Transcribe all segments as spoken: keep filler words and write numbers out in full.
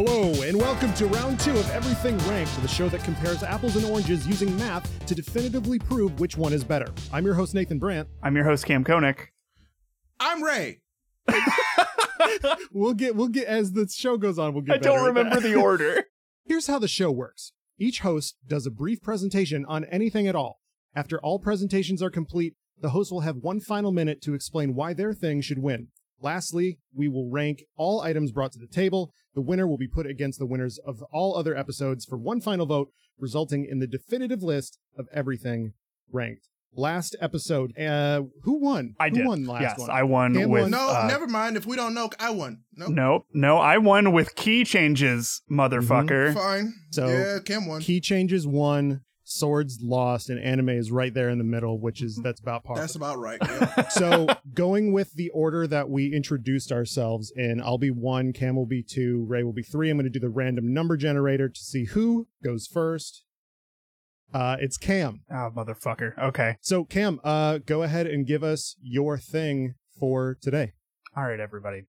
Hello, and welcome to round two of Everything Ranked, the show that compares apples and oranges using math to definitively prove which one is better. I'm your host, Nathan Brandt. I'm your host, Cam Koenig. I'm Ray. we'll get, we'll get, as the show goes on, we'll get I better don't remember the order. Here's how the show works. Each host does a brief presentation on anything at all. After all presentations are complete, the host will have one final minute to explain why their thing should win. Lastly, we will rank all items brought to the table. The winner will be put against the winners of all other episodes for one final vote, resulting in the definitive list of Everything Ranked. Last episode, uh, who won? I who did. Won last yes, one? I won Cam with. Won. No, uh, never mind. If we don't know, I won. Nope. No, no, I won with key changes, motherfucker. Mm-hmm. Fine. So yeah, Cam won. Key changes won. Swords lost, and anime is right there in the middle, which is that's about par. That's about right. Yeah. So going with the order that we introduced ourselves in, I'll be one, Cam will be two, Ray will be three. I'm going to do the random number generator to see who goes first. Uh, it's Cam. Oh, motherfucker. Okay. So Cam, uh, go ahead and give us your thing for today. All right, everybody.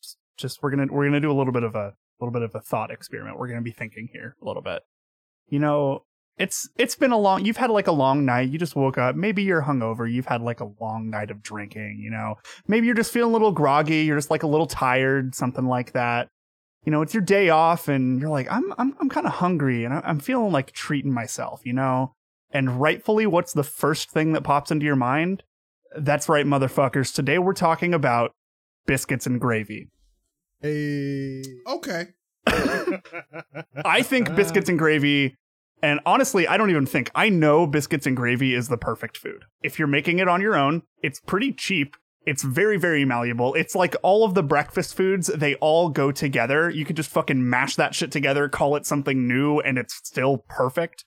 Just, just we're gonna we're gonna do a little bit of a little bit of a thought experiment. We're gonna be thinking here a little bit. You know. It's it's been a long you've had like a long night. You just woke up. Maybe you're hungover. You've had like a long night of drinking, you know, maybe you're just feeling a little groggy. You're just like a little tired, something like that. You know, it's your day off and you're like, I'm I'm I'm kind of hungry and I'm feeling like treating myself, you know, and rightfully, what's the first thing that pops into your mind? That's right, motherfuckers. Today, we're talking about biscuits and gravy. Hey, OK, I think biscuits and gravy. And honestly, I don't even think I know biscuits and gravy is the perfect food. If you're making it on your own, it's pretty cheap. It's very, very malleable. It's like all of the breakfast foods. They all go together. You could just fucking mash that shit together, call it something new, and it's still perfect.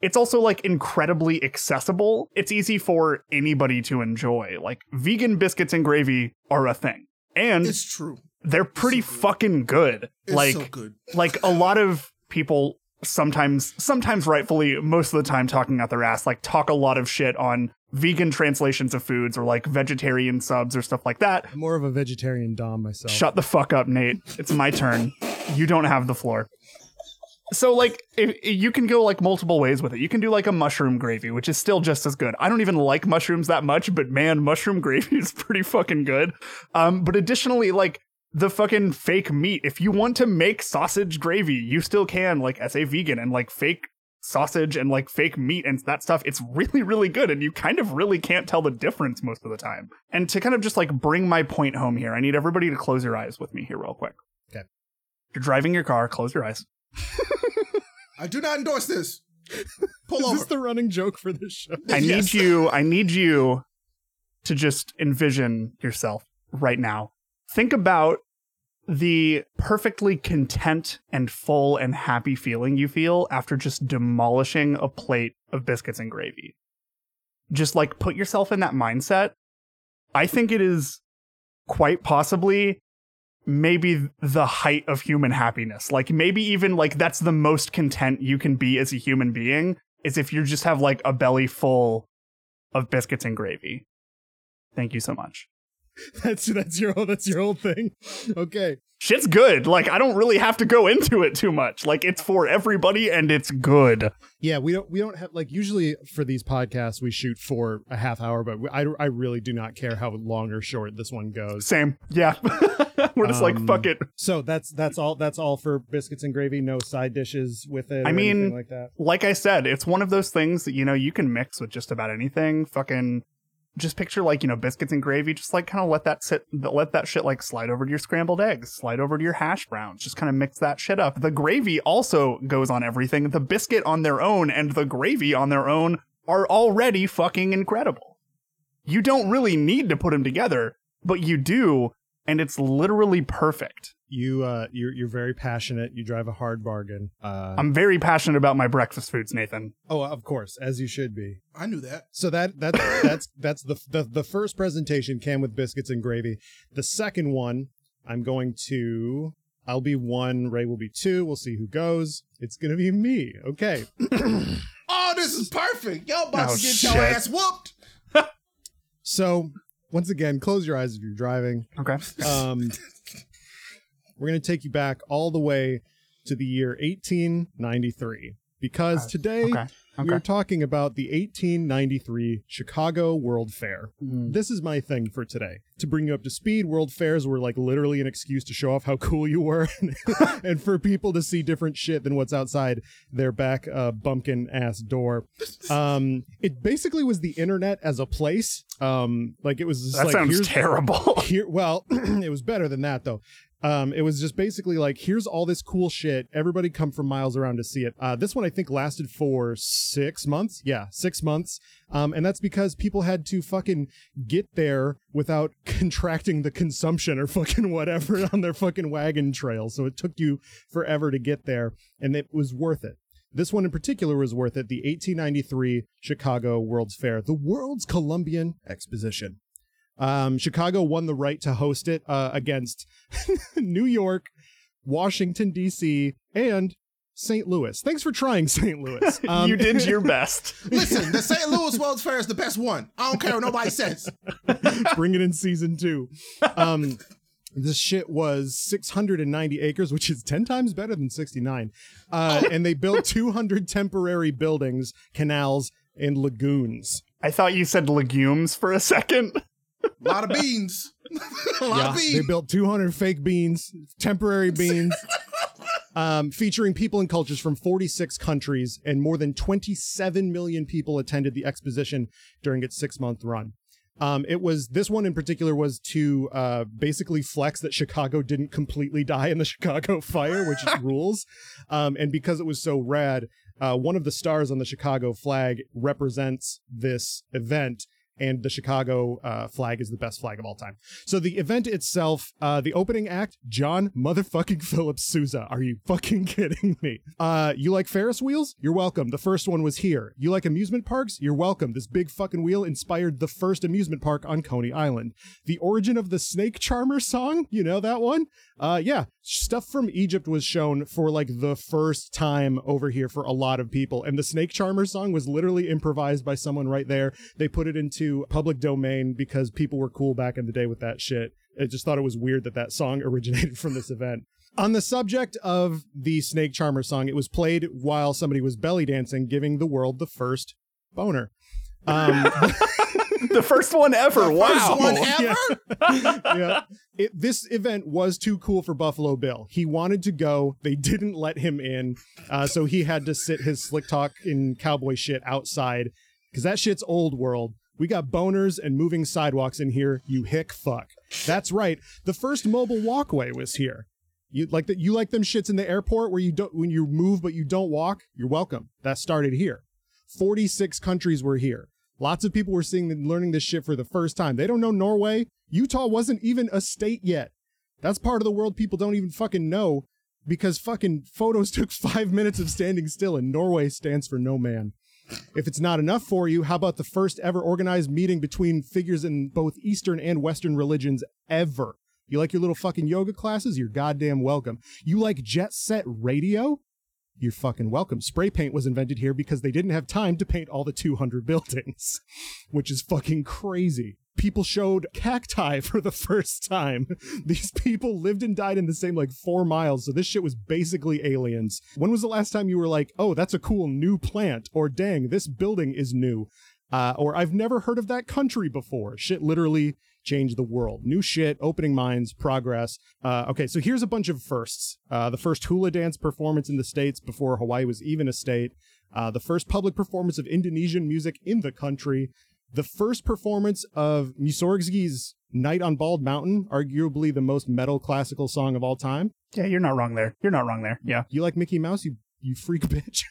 It's also like incredibly accessible. It's easy for anybody to enjoy. Like vegan biscuits and gravy are a thing. And it's true. They're pretty so good. fucking good. It's like, so good. Like a lot of people. Sometimes, sometimes rightfully, most of the time talking out their ass, like talk a lot of shit on vegan translations of foods or like vegetarian subs or stuff like that. I'm more of a vegetarian dom myself. Shut the fuck up, Nate. It's my turn. You don't have the floor. So like if, if you can go like multiple ways with it. You can do like a mushroom gravy, which is still just as good. I don't even like mushrooms that much, but man, mushroom gravy is pretty fucking good. Um, but additionally, like. The fucking fake meat. If you want to make sausage gravy, you still can, like, as a vegan and like fake sausage and like fake meat and that stuff. It's really, really good. And you kind of really can't tell the difference most of the time. And to kind of just like bring my point home here, I need everybody to close your eyes with me here real quick. Okay. You're driving your car. Close your eyes. I do not endorse this. Pull over. Is this the running joke for this show? I yes. need you. I need you to just envision yourself right now. Think about the perfectly content and full and happy feeling you feel after just demolishing a plate of biscuits and gravy. Just like put yourself in that mindset. I think it is quite possibly maybe the height of human happiness. Like maybe even like that's the most content you can be as a human being is if you just have like a belly full of biscuits and gravy. Thank you so much. That's that's your that's your whole thing. Okay. Shit's good. Like I don't really have to go into it too much. Like it's for everybody and it's good. Yeah, we don't we don't have like usually for these podcasts we shoot for a half hour, but I, I really do not care how long or short this one goes. Same. Yeah. We're just um, like fuck it. So that's that's all that's all for biscuits and gravy, no side dishes with it. I mean, like that. Like I said, it's one of those things that you know you can mix with just about anything. Fucking just picture like, you know, biscuits and gravy, just like kind of let that sit, let that shit like slide over to your scrambled eggs, slide over to your hash browns, just kind of mix that shit up. The gravy also goes on everything. The biscuit on their own and the gravy on their own are already fucking incredible. You don't really need to put them together, but you do. And it's literally perfect. You, uh, you're, you're very passionate. You drive a hard bargain. Uh, I'm very passionate about my breakfast foods, Nathan. Oh, of course, as you should be. I knew that. So that, that that's that's the, the the first presentation, Cam with biscuits and gravy. The second one, I'm going to. I'll be one. Ray will be two. We'll see who goes. It's gonna be me. Okay. Oh, this is perfect. Y'all about oh, to get your ass whooped. So. Once again, close your eyes if you're driving. Okay. Um, We're going to take you back all the way to the year eighteen ninety-three, because today okay. Okay. we're talking about the eighteen ninety-three Chicago World Fair. Mm. This is my thing for today. To bring you up to speed, World Fairs were like literally an excuse to show off how cool you were and for people to see different shit than what's outside their back uh, bumpkin ass door. Um, it basically was the internet as a place. Um, like it was just that like, sounds here's, terrible. Here, well, it was better than that though. Um, it was just basically like, here's all this cool shit. Everybody come from miles around to see it. Uh, this one, I think, lasted for six months. Yeah, six months. Um, and that's because people had to fucking get there without contracting the consumption or fucking whatever on their fucking wagon trail. So it took you forever to get there. And it was worth it. This one in particular was worth it. The eighteen ninety-three Chicago World's Fair, the World's Columbian Exposition. Um, Chicago won the right to host it uh, against New York, Washington, D C, and Saint Louis. Thanks for trying, Saint Louis. Um, you did your best. Listen, the Saint Louis World's Fair is the best one. I don't care what nobody says. Bring it in season two. Um, this shit was six hundred ninety acres, which is ten times better than sixty-nine. Uh, and they built two hundred temporary buildings, canals, and lagoons. I thought you said legumes for a second. A lot of beans. A lot yeah, of beans. They built two hundred fake beans, temporary beans, um, featuring people and cultures from forty-six countries, and more than twenty-seven million people attended the exposition during its six-month run. Um, it was this one in particular was to uh, basically flex that Chicago didn't completely die in the Chicago fire, which rules. Um, and because it was so rad, uh, one of the stars on the Chicago flag represents this event. And the Chicago uh, flag is the best flag of all time. So the event itself, uh, the opening act, John motherfucking Philip Sousa. Are you fucking kidding me? Uh, you like Ferris wheels? You're welcome. The first one was here. You like amusement parks? You're welcome. This big fucking wheel inspired the first amusement park on Coney Island. The origin of the Snake Charmer song? You know that one? Uh, yeah. Stuff from Egypt was shown for like the first time over here for a lot of people. And the Snake Charmer song was literally improvised by someone right there. They put it into public domain because people were cool back in the day with that shit. I just thought it was weird that that song originated from this event. On the subject of the Snake Charmer song, it was played while somebody was belly dancing, giving the world the first boner. Um, the first one ever. The wow. First one ever? Yeah. Yeah. It, this event was too cool for Buffalo Bill. He wanted to go. They didn't let him in. Uh, so he had to sit his slick talk in cowboy shit outside because that shit's old world. We got boners and moving sidewalks in here, you hick fuck. That's right. The first mobile walkway was here. You like that? You like them shits in the airport where you don't when you move but you don't walk? You're welcome. That started here. forty-six countries were here. Lots of people were seeing and learning this shit for the first time. They don't know Norway. Utah wasn't even a state yet. That's part of the world people don't even fucking know because fucking photos took five minutes of standing still, and Norway stands for no man. If it's not enough for you, how about the first ever organized meeting between figures in both Eastern and Western religions ever? You like your little fucking yoga classes? You're goddamn welcome. You like jet set radio? You're fucking welcome. Spray paint was invented here because they didn't have time to paint all the two hundred buildings, which is fucking crazy. People showed cacti for the first time. These people lived and died in the same like four miles. So this shit was basically aliens. When was the last time you were like, oh, that's a cool new plant, or dang, this building is new, uh, or I've never heard of that country before? Shit literally changed the world. New shit, opening minds, progress. Uh, okay, so here's a bunch of firsts. Uh, the first hula dance performance in the States before Hawaii was even a state. Uh, the first public performance of Indonesian music in the country. The first performance of Mussorgsky's Night on Bald Mountain, arguably the most metal classical song of all time. Yeah, you're not wrong there. You're not wrong there. Yeah. You like Mickey Mouse, you, you freak bitch.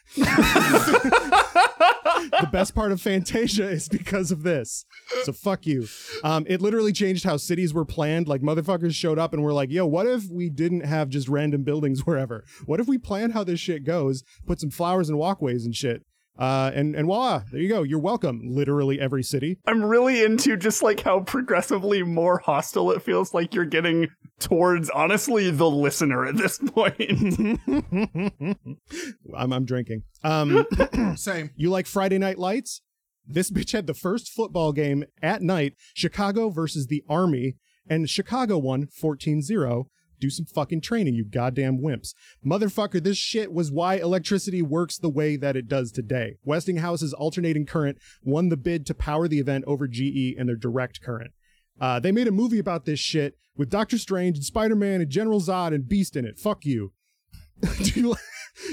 The best part of Fantasia is because of this. So fuck you. Um, it literally changed how cities were planned. Like motherfuckers showed up and were like, yo, what if we didn't have just random buildings wherever? What if we planned how this shit goes, put some flowers and walkways and shit? Uh, and, and voila, there you go. You're welcome. Literally every city. I'm really into just like how progressively more hostile it feels like you're getting towards, honestly, the listener at this point. I'm, I'm drinking. Um, Same. You like Friday Night Lights? This bitch had the first football game at night, Chicago versus the Army, and Chicago won fourteen zero. Do some fucking training, you goddamn wimps. Motherfucker, this shit was why electricity works the way that it does today. Westinghouse's alternating current won the bid to power the event over G E and their direct current. Uh, they made a movie about this shit with Doctor Strange and Spider-Man and General Zod and Beast in it. Fuck you. Do you,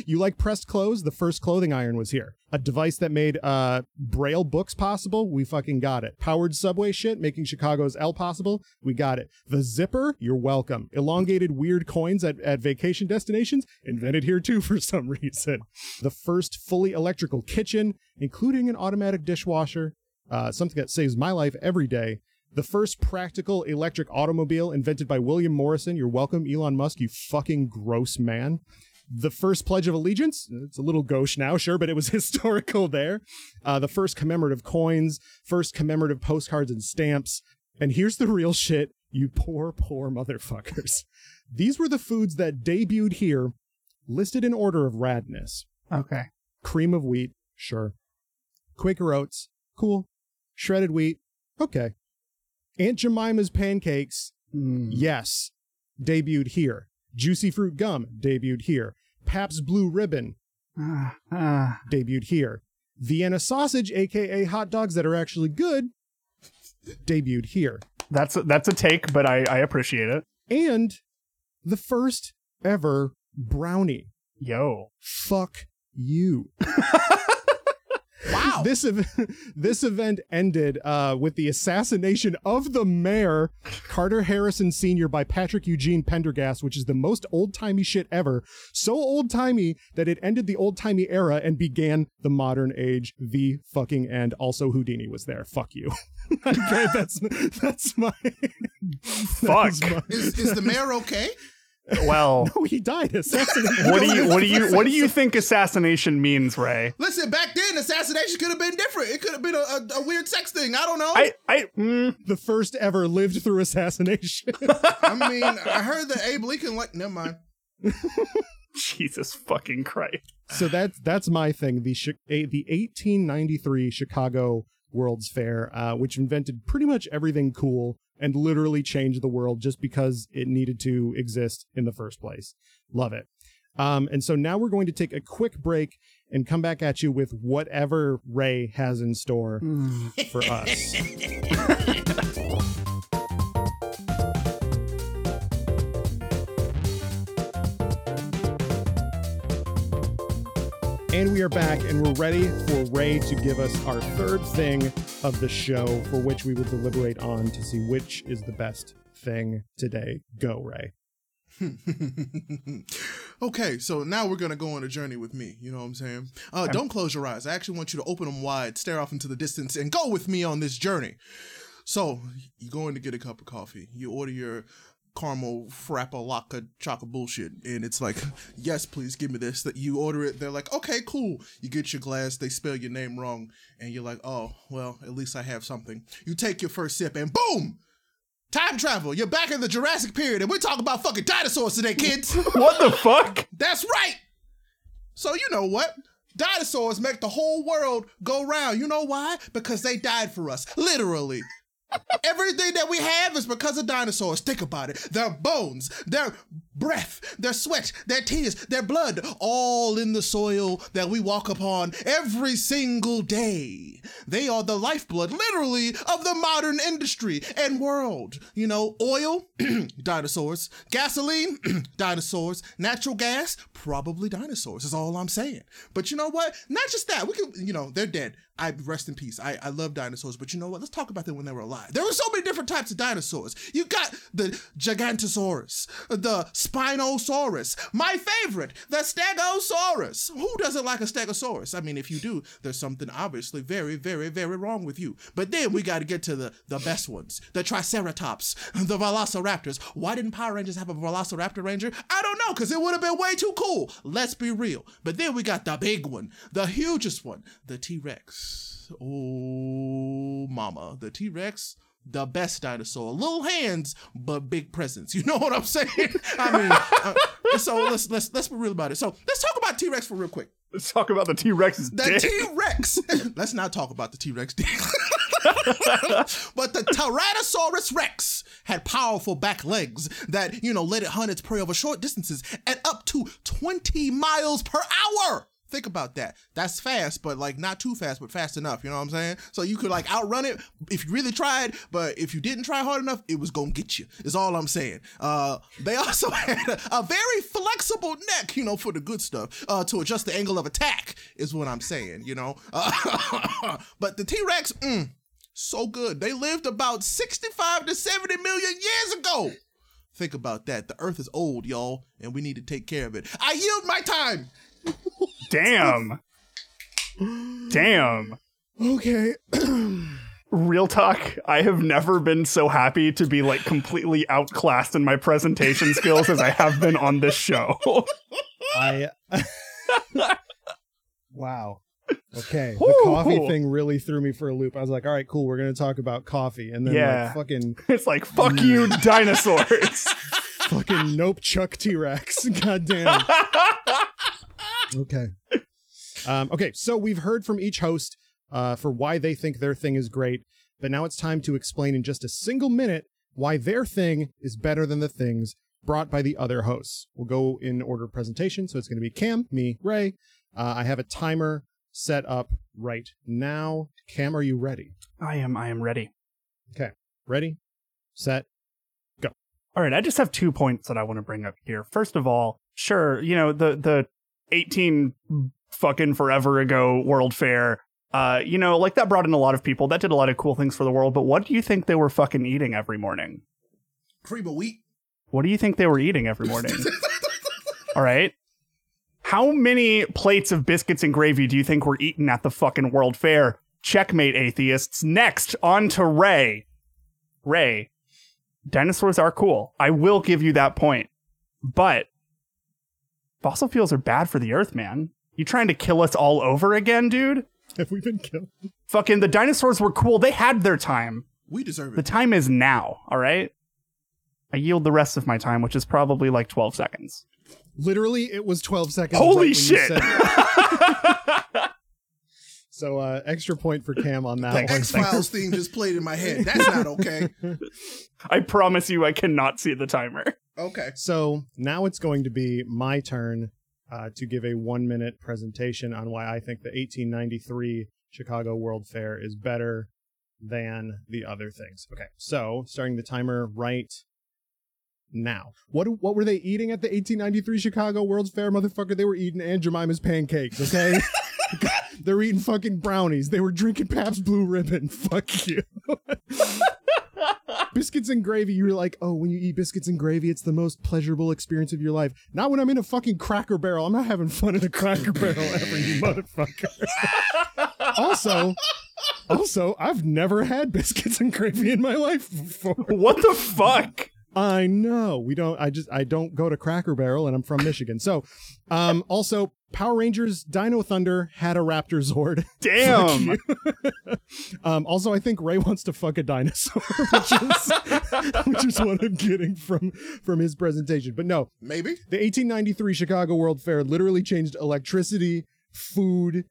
you like pressed clothes? The first clothing iron was here. A device that made uh, Braille books possible? We fucking got it. Powered subway shit, making Chicago's L possible? We got it. The zipper? You're welcome. Elongated weird coins at, at vacation destinations? Invented here too for some reason. The first fully electrical kitchen, including an automatic dishwasher, uh, something that saves my life every day. The first practical electric automobile invented by William Morrison. You're welcome, Elon Musk, you fucking gross man. The first Pledge of Allegiance. It's a little gauche now, sure, but it was historical there. Uh, the first commemorative coins, first commemorative postcards and stamps. And here's the real shit, you poor, poor motherfuckers. These were the foods that debuted here, listed in order of radness. Okay. Cream of wheat, sure. Quaker oats, cool. Shredded wheat, okay. Aunt Jemima's pancakes, mm. yes, debuted here. Juicy Fruit gum, debuted here. Pabst Blue Ribbon, uh, uh. debuted here. Vienna sausage, aka hot dogs that are actually good, debuted here. That's a, that's a take, but I, I appreciate it. And the first ever brownie. Yo, fuck you. Wow. This ev- this event ended uh, with the assassination of the mayor, Carter Harrison Senior by Patrick Eugene Pendergast, which is the most old-timey shit ever. So old-timey that it ended the old-timey era and began the modern age. The fucking end. Also, Houdini was there. Fuck you. Okay, that's that's my fuck. That's my... Is is the mayor okay? Well, no, he died. Assassinated. What do you, what do you, what do you think assassination means, Ray? Listen, back then, assassination could have been different. It could have been a, a, a weird sex thing. I don't know. I, I, mm, the first ever lived through assassination. I mean, I heard that Abe Lincoln. Like, never mind. Jesus fucking Christ. So that's that's my thing. The the eighteen ninety-three Chicago World's Fair, uh, which invented pretty much everything cool. And literally changed the world just because it needed to exist in the first place. Love it. Um, and so now we're going to take a quick break and come back at you with whatever Ray has in store mm. for us. And we are back, and we're ready for Ray to give us our third thing of the show, for which we will deliberate on to see which is the best thing today. Go, Ray. Okay, so now we're going to go on a journey with me. You know what I'm saying? Uh, don't close your eyes. I actually want you to open them wide, stare off into the distance, and go with me on this journey. So you're going to get a cup of coffee. You order your caramel frappa laka chaka bullshit, and it's like, yes, please give me this. That you order it, they're like, okay, cool. You get your glass, they spell your name wrong, and you're like, oh well, at least I have something. You take your first sip, and boom, time travel. You're back in the Jurassic period, and we're talking about fucking dinosaurs today, kids. What the fuck? That's right. So you know what? Dinosaurs make the whole world go round. You know why? Because they died for us, literally. Everything that we have is because of dinosaurs. Think about it. Their bones, their breath, their sweat, their tears, their blood, all in the soil that we walk upon every single day. They are the lifeblood, literally, of the modern industry and world. You know, oil, dinosaurs, gasoline, dinosaurs, natural gas, probably dinosaurs is all I'm saying. But you know what? Not just that. We can, you know, they're dead. I rest in peace. I, I love dinosaurs, but you know what? Let's talk about them when they were alive. There were so many different types of dinosaurs. You got the Gigantosaurus, the Spinosaurus, my favorite, the Stegosaurus. Who doesn't like a Stegosaurus? I mean, if you do, there's something obviously very, very, very wrong with you. But then we got to get to the, the best ones, the Triceratops, the Velociraptors. Why didn't Power Rangers have a Velociraptor Ranger? I don't know, because it would have been way too cool. Let's be real. But then we got the big one, the hugest one, the T-Rex. Oh, mama. The T-Rex, the best dinosaur. Little hands, but big presence. You know what I'm saying? I mean, uh, so let's let's let's be real about it. So let's talk about T-Rex for real quick. Let's talk about the T-Rex's dick. The T-Rex. Let's not talk about the T-Rex dick. But the Tyrannosaurus Rex had powerful back legs that, you know, let it hunt its prey over short distances at up to twenty miles per hour. Think about that. That's fast, but like not too fast, but fast enough. You know what I'm saying? So you could like outrun it if you really tried, but if you didn't try hard enough, it was gonna get you, is all I'm saying. Uh, they also had a, a very flexible neck, you know, for the good stuff, uh, to adjust the angle of attack, is what I'm saying, you know? Uh, but the T-Rex, mm, so good. They lived about sixty-five to seventy million years ago. Think about that. The earth is old, y'all, and we need to take care of it. I yield my time. Damn. Damn. Okay. Real talk, I have never been so happy to be like completely outclassed in my presentation skills as I have been on this show. I Wow. Okay. The coffee ooh, ooh. thing really threw me for a loop. I was like, all right, cool, we're going to talk about coffee. And then yeah. like fucking it's like, fuck you, dinosaurs. Fucking nope, Chuck T-Rex. God damn. Okay. Um, okay, so we've heard from each host uh, for why they think their thing is great, but now it's time to explain in just a single minute why their thing is better than the things brought by the other hosts. We'll go in order of presentation, so it's going to be Cam, me, Ray. Uh, I have a timer set up right now. Cam, are you ready? I am. I am ready. Okay. Ready, set, go. All right, I just have two points that I want to bring up here. First of all, sure, you know, the the... eighteen fucking forever ago World Fair, uh, you know, like that brought in a lot of people. That did a lot of cool things for the world. But what do you think they were fucking eating every morning? Cream of wheat. What do you think they were eating every morning? All right. How many plates of biscuits and gravy do you think were eaten at the fucking World Fair? Checkmate, atheists. Next, on to Ray. Ray, dinosaurs are cool. I will give you that point. But fossil fuels are bad for the earth, man. You trying to kill us all over again, dude? Have we been killed? Fucking the dinosaurs were cool. They had their time. We deserve it. The time is now, all right? I yield the rest of my time, which is probably like twelve seconds. Literally, it was twelve seconds. Holy right shit. So uh, extra point for Cam on that. The X-Files theme just played in my head. That's not okay. I promise you I cannot see the timer. Okay. So now it's going to be my turn uh, to give a one minute presentation on why I think the eighteen ninety-three Chicago World Fair is better than the other things. Okay. So starting the timer right now. What what were they eating at the eighteen ninety-three Chicago World Fair, motherfucker? They were eating Aunt Jemima's pancakes, okay? They were eating fucking brownies. They were drinking Pabst Blue Ribbon. Fuck you. Biscuits and gravy, you were like, oh, when you eat biscuits and gravy, it's the most pleasurable experience of your life. Not when I'm in a fucking Cracker Barrel. I'm not having fun in a Cracker Barrel ever, you motherfucker. Also, also, I've never had biscuits and gravy in my life before. What the fuck? I know. We don't, I just, I don't go to Cracker Barrel, and I'm from Michigan. So, um, also, Power Rangers Dino Thunder had a Raptor Zord. Damn. um, also, I think Ray wants to fuck a dinosaur, which is, which is what I'm getting from, from his presentation. But no. Maybe. The eighteen ninety-three Chicago World Fair literally changed electricity, food,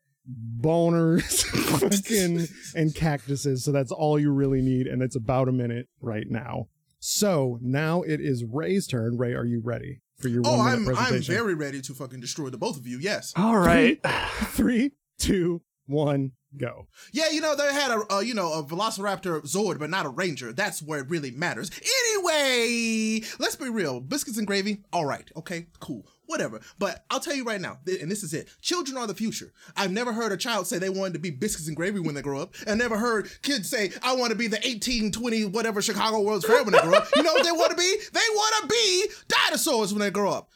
boners, fucking, and cactuses. So that's all you really need, and it's about a minute right now. So now it is Ray's turn. Ray, are you ready for your oh, one-minute presentation? Oh, I'm very ready to fucking destroy the both of you, yes. All right. Three, three two, one, go. Yeah, you know, they had a, a, you know, a Velociraptor Zord, but not a Ranger. That's where it really matters. Anyway, let's be real. Biscuits and gravy, all right, okay, cool. Whatever. But I'll tell you right now, and this is it. Children are the future. I've never heard a child say they wanted to be biscuits and gravy when they grow up. I never heard kids say, I want to be the eighteen twenty whatever Chicago World's Fair when they grow up. You know what they want to be? They want to be dinosaurs when they grow up.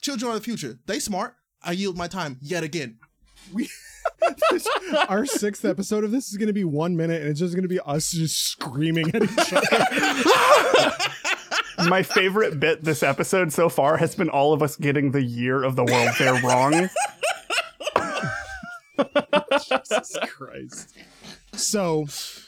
Children are the future. They smart. I yield my time yet again. We... This, our sixth episode of this is going to be one minute, and it's just going to be us just screaming at each other. My favorite bit this episode so far has been all of us getting the year of the World Fair wrong. Jesus Christ. So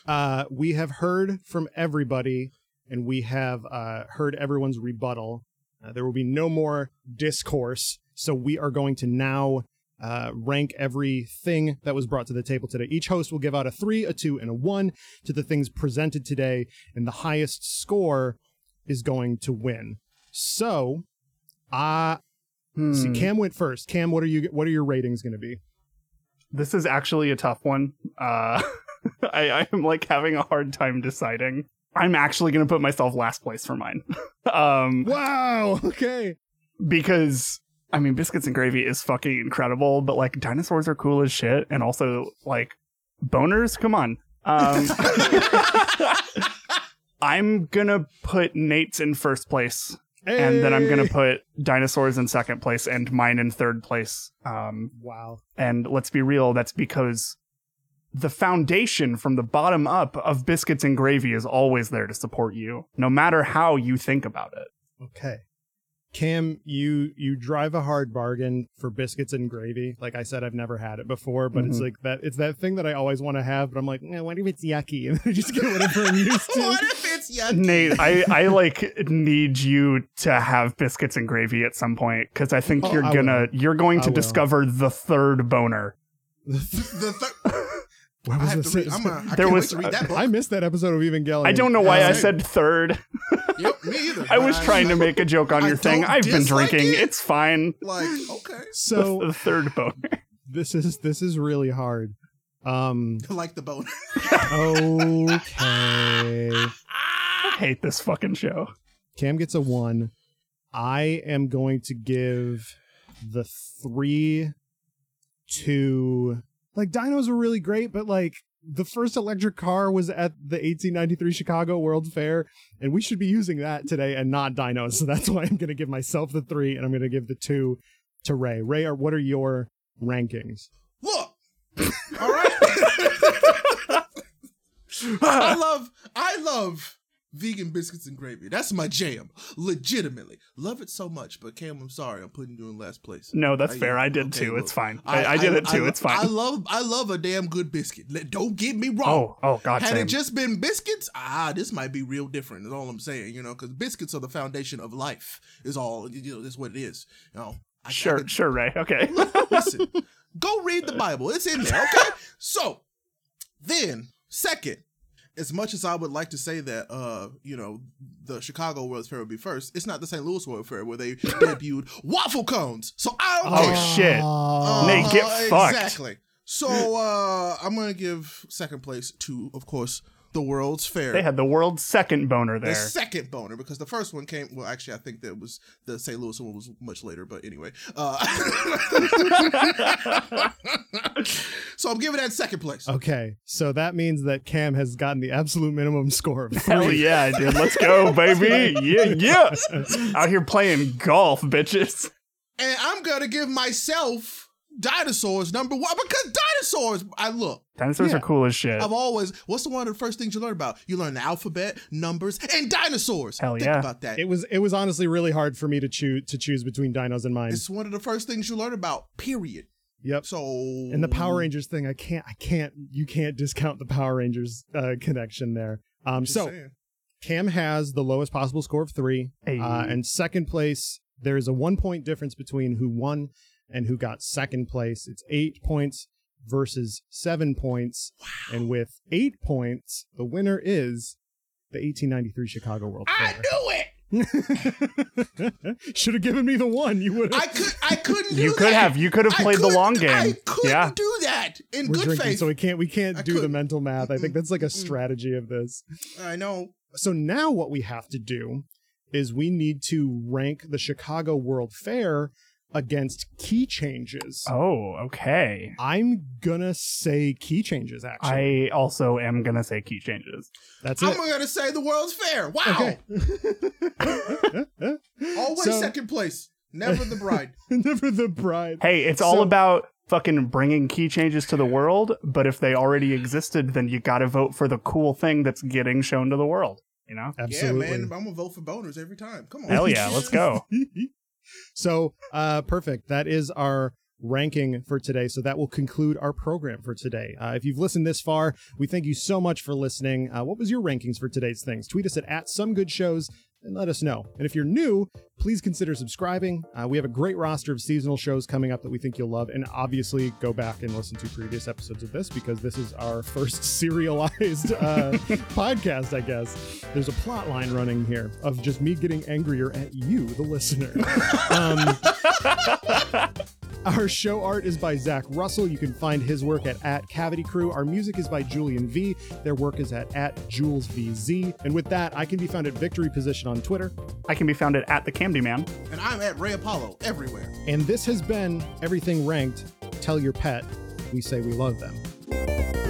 uh, we have heard from everybody, and we have uh, heard everyone's rebuttal. Uh, there will be no more discourse. So we are going to now uh, rank everything that was brought to the table today. Each host will give out a three, a two, and a one to the things presented today, and the highest score is going to win. So, uh, hmm. see, Cam went first. Cam, what are you? What are your ratings going to be? This is actually a tough one. Uh, I am like having a hard time deciding. I'm actually going to put myself last place for mine. um, wow. Okay. Because, I mean, Biscuits and Gravy is fucking incredible, but like dinosaurs are cool as shit. And also like boners. Come on. Um, I'm going to put Nate's in first place. Hey. And then I'm going to put dinosaurs in second place and mine in third place. Um, wow. And let's be real. That's because the foundation from the bottom up of Biscuits and Gravy is always there to support you, no matter how you think about it. Okay. Cam, you you drive a hard bargain for Biscuits and Gravy. Like I said, I've never had it before, but mm-hmm. it's like that it's that thing that I always want to have, but I'm like, eh, what if it's yucky? And I just get whatever I'm used to. What if it's yucky? Nate, I, I like need you to have Biscuits and Gravy at some point, because I think oh, you're I gonna will. you're going I to will. discover the third boner. The third Where was I have to read, I'm a, I there was, to read that book. I missed that episode of Evangelion. I don't know why I said third. Yep, me either. I was I, trying to make a joke on I your thing. I've been drinking. It. It's fine. Like, okay. So the, the third boner. This is this is really hard. Um, like the boner. Okay. I hate this fucking show. Cam gets a one. I am going to give the three to. Like, dinos were really great, but, like, the first electric car was at the eighteen ninety-three Chicago World Fair, and we should be using that today and not dinos, so that's why I'm going to give myself the three, and I'm going to give the two to Ray. Ray, are, what are your rankings? Look! All right? I love, I love vegan Biscuits and Gravy. That's my jam. Legitimately. Love it so much, but Cam, I'm sorry. I'm putting you in last place. No, that's I, fair. I did okay, too. Look, it's fine. I, I, I did I, it too. I, it's fine. I love I love a damn good biscuit. Don't get me wrong. Oh, oh God. Had same. It just been biscuits, ah, this might be real different is all I'm saying, you know, because biscuits are the foundation of life is all, you know, that's what it is. You know, I, sure, I could, sure, Ray. Okay. Listen, go read the Bible. It's in there, okay? So, then, second, as much as I would like to say that, uh, you know, the Chicago World's Fair would be first, it's not the Saint Louis World Fair where they debuted waffle cones. So I don't care. Oh, shit. Uh, Nate, get uh, fucked. Exactly. So uh, I'm going to give second place to, of course, the World's Fair. They had the world's second boner there. The second boner, because the first one came, well, actually, I think that was the Saint Louis one was much later, but anyway. Uh, so I'm giving that second place. Okay, so that means that Cam has gotten the absolute minimum score of three. Hell yeah, dude. Let's go, baby. Yeah, yeah. Out here playing golf, bitches. And I'm going to give myself dinosaurs number one, because dinosaurs I look dinosaurs yeah. are cool as shit. I've always what's the one of the first things you learn about? You learn the alphabet, numbers, and dinosaurs. Hell Think yeah about that. It was it was honestly really hard for me to choose to choose between dinos and mine. It's one of the first things you learn about, period. Yep. So and the Power Rangers thing, I can't I can't you can't discount the Power Rangers uh connection there. Um so saying. Cam has the lowest possible score of three. Hey. Uh and second place, there is a one point difference between who won and who got second place. It's eight points versus seven points. Wow. And with eight points, the winner is the eighteen ninety-three Chicago World Fair. I knew it! Should have given me the one. You would. I could. I couldn't. Do you could that. have. You could have played the long game. I couldn't yeah. do that in We're good drinking, faith. So we can't. We can't I do couldn't. the mental math. Mm-mm. I think that's like a strategy of this. I know. So now what we have to do is we need to rank the Chicago World Fair against key changes. Oh, okay. I'm gonna say key changes, actually. I also am gonna say key changes. That's I'm it. I'm gonna say the World's Fair. Wow. Okay. Always so, second place. Never the bride. Never the bride. Hey, it's so, all about fucking bringing key changes to the world, but if they already existed, then you gotta vote for the cool thing that's getting shown to the world. You know? Absolutely. Yeah, man. I'm gonna vote for boners every time. Come on. Hell yeah, let's go. So, uh, perfect. That is our ranking for today. So that will conclude our program for today. Uh, if you've listened this far, we thank you so much for listening. Uh, what was your rankings for today's things? Tweet us at, at some good shows. and let us know. And if you're new, please consider subscribing. Uh, we have a great roster of seasonal shows coming up that we think you'll love. And obviously go back and listen to previous episodes of this, because this is our first serialized uh, podcast, I guess. There's a plot line running here of just me getting angrier at you, the listener. Um, our show art is by Zach Russell. You can find his work at, at cavitycrew. Our music is by Julian V. Their work is at, at julesvz. And with that, I can be found at Victory Position on Twitter. I can be found at, at the Cam Man. And I'm at Ray Apollo everywhere. And this has been Everything Ranked. Tell your pet we say we love them.